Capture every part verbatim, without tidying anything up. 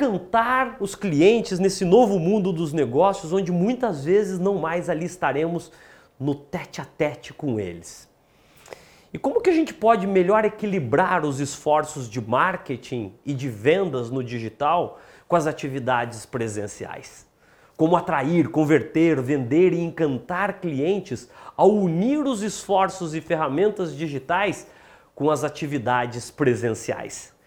encantar os clientes nesse novo mundo dos negócios, onde muitas vezes não mais ali estaremos no tete-a-tete com eles. E como que a gente pode melhor equilibrar os esforços de marketing e de vendas no digital com as atividades presenciais? Como atrair, converter, vender e encantar clientes ao unir os esforços e ferramentas digitais com as atividades presenciais?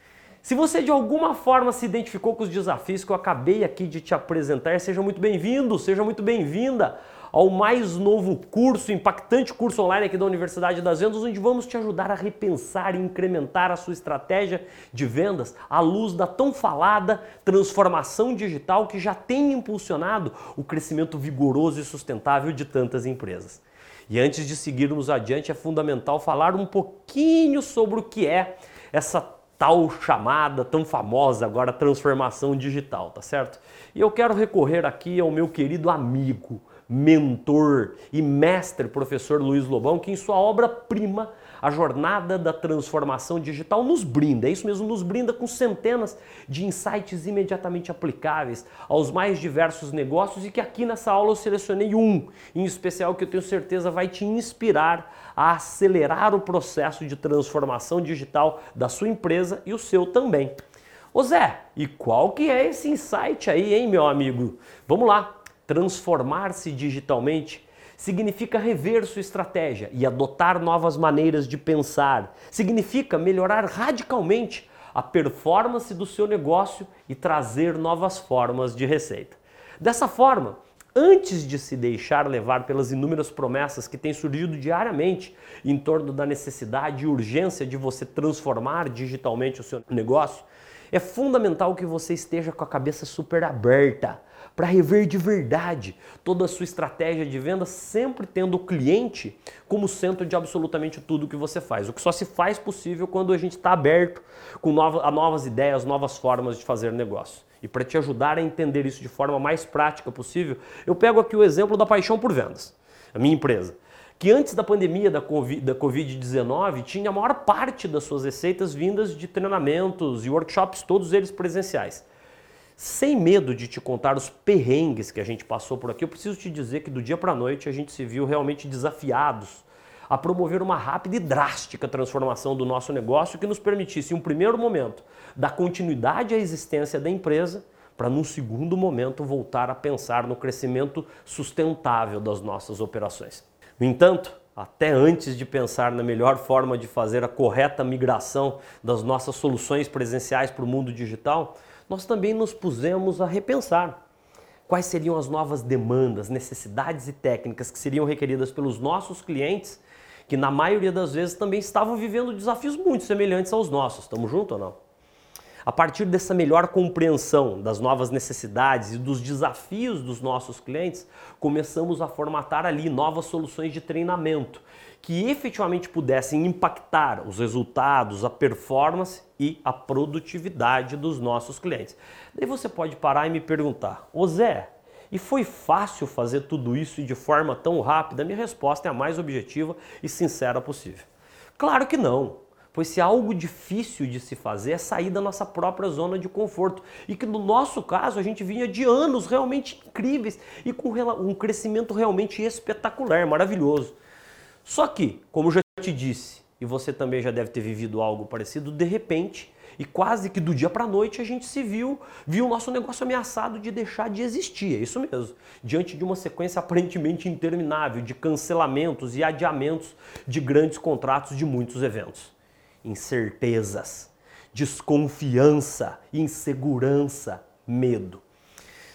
Se você de alguma forma se identificou com os desafios que eu acabei aqui de te apresentar, seja muito bem-vindo, seja muito bem-vinda ao mais novo curso, impactante curso online aqui da Universidade das Vendas, onde vamos te ajudar a repensar e incrementar a sua estratégia de vendas à luz da tão falada transformação digital que já tem impulsionado o crescimento vigoroso e sustentável de tantas empresas. E antes de seguirmos adiante, é fundamental falar um pouquinho sobre o que é essa tal chamada, tão famosa agora, transformação digital, tá certo? E eu quero recorrer aqui ao meu querido amigo, mentor e mestre professor Luiz Lobão, que em sua obra-prima, A Jornada da Transformação Digital, nos brinda, é isso mesmo, nos brinda com centenas de insights imediatamente aplicáveis aos mais diversos negócios e que aqui nessa aula eu selecionei um, em especial que eu tenho certeza vai te inspirar a acelerar o processo de transformação digital da sua empresa e o seu também. Ô Zé, e qual que é esse insight aí, hein, meu amigo? Vamos lá! Transformar-se digitalmente significa rever sua estratégia e adotar novas maneiras de pensar. Significa melhorar radicalmente a performance do seu negócio e trazer novas formas de receita. Dessa forma, antes de se deixar levar pelas inúmeras promessas que têm surgido diariamente em torno da necessidade e urgência de você transformar digitalmente o seu negócio, é fundamental que você esteja com a cabeça super aberta para rever de verdade toda a sua estratégia de venda, sempre tendo o cliente como centro de absolutamente tudo que você faz. O que só se faz possível quando a gente está aberto com novas, a novas ideias, novas formas de fazer negócio. E para te ajudar a entender isso de forma mais prática possível, eu pego aqui o exemplo da Paixão por Vendas, a minha empresa, que antes da pandemia da covid dezenove tinha a maior parte das suas receitas vindas de treinamentos e workshops, todos eles presenciais. Sem medo de te contar os perrengues que a gente passou por aqui, eu preciso te dizer que do dia para a noite a gente se viu realmente desafiados a promover uma rápida e drástica transformação do nosso negócio que nos permitisse, em um primeiro momento, dar continuidade à existência da empresa, para num segundo momento voltar a pensar no crescimento sustentável das nossas operações. No entanto, até antes de pensar na melhor forma de fazer a correta migração das nossas soluções presenciais para o mundo digital, nós também nos pusemos a repensar quais seriam as novas demandas, necessidades e técnicas que seriam requeridas pelos nossos clientes, que na maioria das vezes também estavam vivendo desafios muito semelhantes aos nossos. Estamos juntos ou não? A partir dessa melhor compreensão das novas necessidades e dos desafios dos nossos clientes, começamos a formatar ali novas soluções de treinamento que efetivamente pudessem impactar os resultados, a performance e a produtividade dos nossos clientes. Daí você pode parar e me perguntar: ô Zé, e foi fácil fazer tudo isso e de forma tão rápida? Minha resposta é a mais objetiva e sincera possível. Claro que não. Pois se algo difícil de se fazer é sair da nossa própria zona de conforto. E que no nosso caso a gente vinha de anos realmente incríveis e com um crescimento realmente espetacular, maravilhoso. Só que, como eu já te disse, e você também já deve ter vivido algo parecido, de repente, e quase que do dia para a noite, a gente se viu, viu o nosso negócio ameaçado de deixar de existir, é isso mesmo, diante de uma sequência aparentemente interminável de cancelamentos e adiamentos de grandes contratos de muitos eventos. Incertezas, desconfiança, insegurança, medo.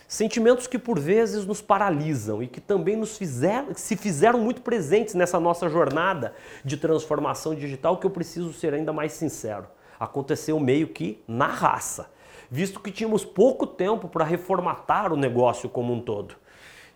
Sentimentos que por vezes nos paralisam e que também nos fizeram, se fizeram muito presentes nessa nossa jornada de transformação digital, que eu preciso ser ainda mais sincero. Aconteceu meio que na raça, visto que tínhamos pouco tempo para reformatar o negócio como um todo.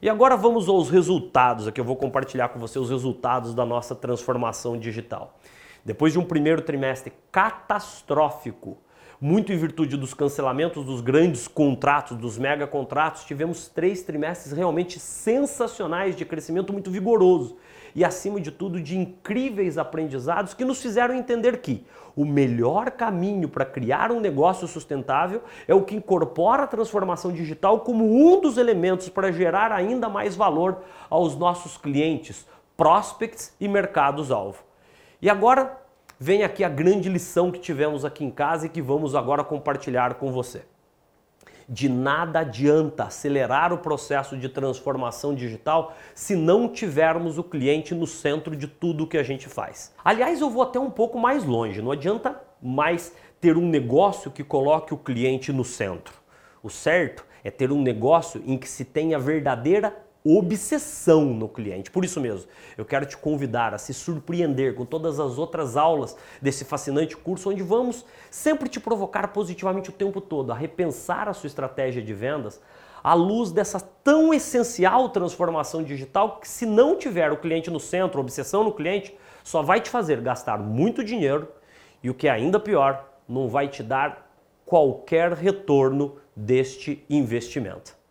E agora vamos aos resultados, aqui eu vou compartilhar com você os resultados da nossa transformação digital. Depois de um primeiro trimestre catastrófico, muito em virtude dos cancelamentos dos grandes contratos, dos mega contratos, tivemos três trimestres realmente sensacionais de crescimento muito vigoroso e, acima de tudo, de incríveis aprendizados que nos fizeram entender que o melhor caminho para criar um negócio sustentável é o que incorpora a transformação digital como um dos elementos para gerar ainda mais valor aos nossos clientes, prospects e mercados-alvo. E agora vem aqui a grande lição que tivemos aqui em casa e que vamos agora compartilhar com você. De nada adianta acelerar o processo de transformação digital se não tivermos o cliente no centro de tudo que a gente faz. Aliás, eu vou até um pouco mais longe. Não adianta mais ter um negócio que coloque o cliente no centro. O certo é ter um negócio em que se tenha verdadeira obsessão no cliente. Por isso mesmo, eu quero te convidar a se surpreender com todas as outras aulas desse fascinante curso, onde vamos sempre te provocar positivamente o tempo todo, a repensar a sua estratégia de vendas à luz dessa tão essencial transformação digital que, se não tiver o cliente no centro, a obsessão no cliente, só vai te fazer gastar muito dinheiro e, o que é ainda pior, não vai te dar qualquer retorno deste investimento.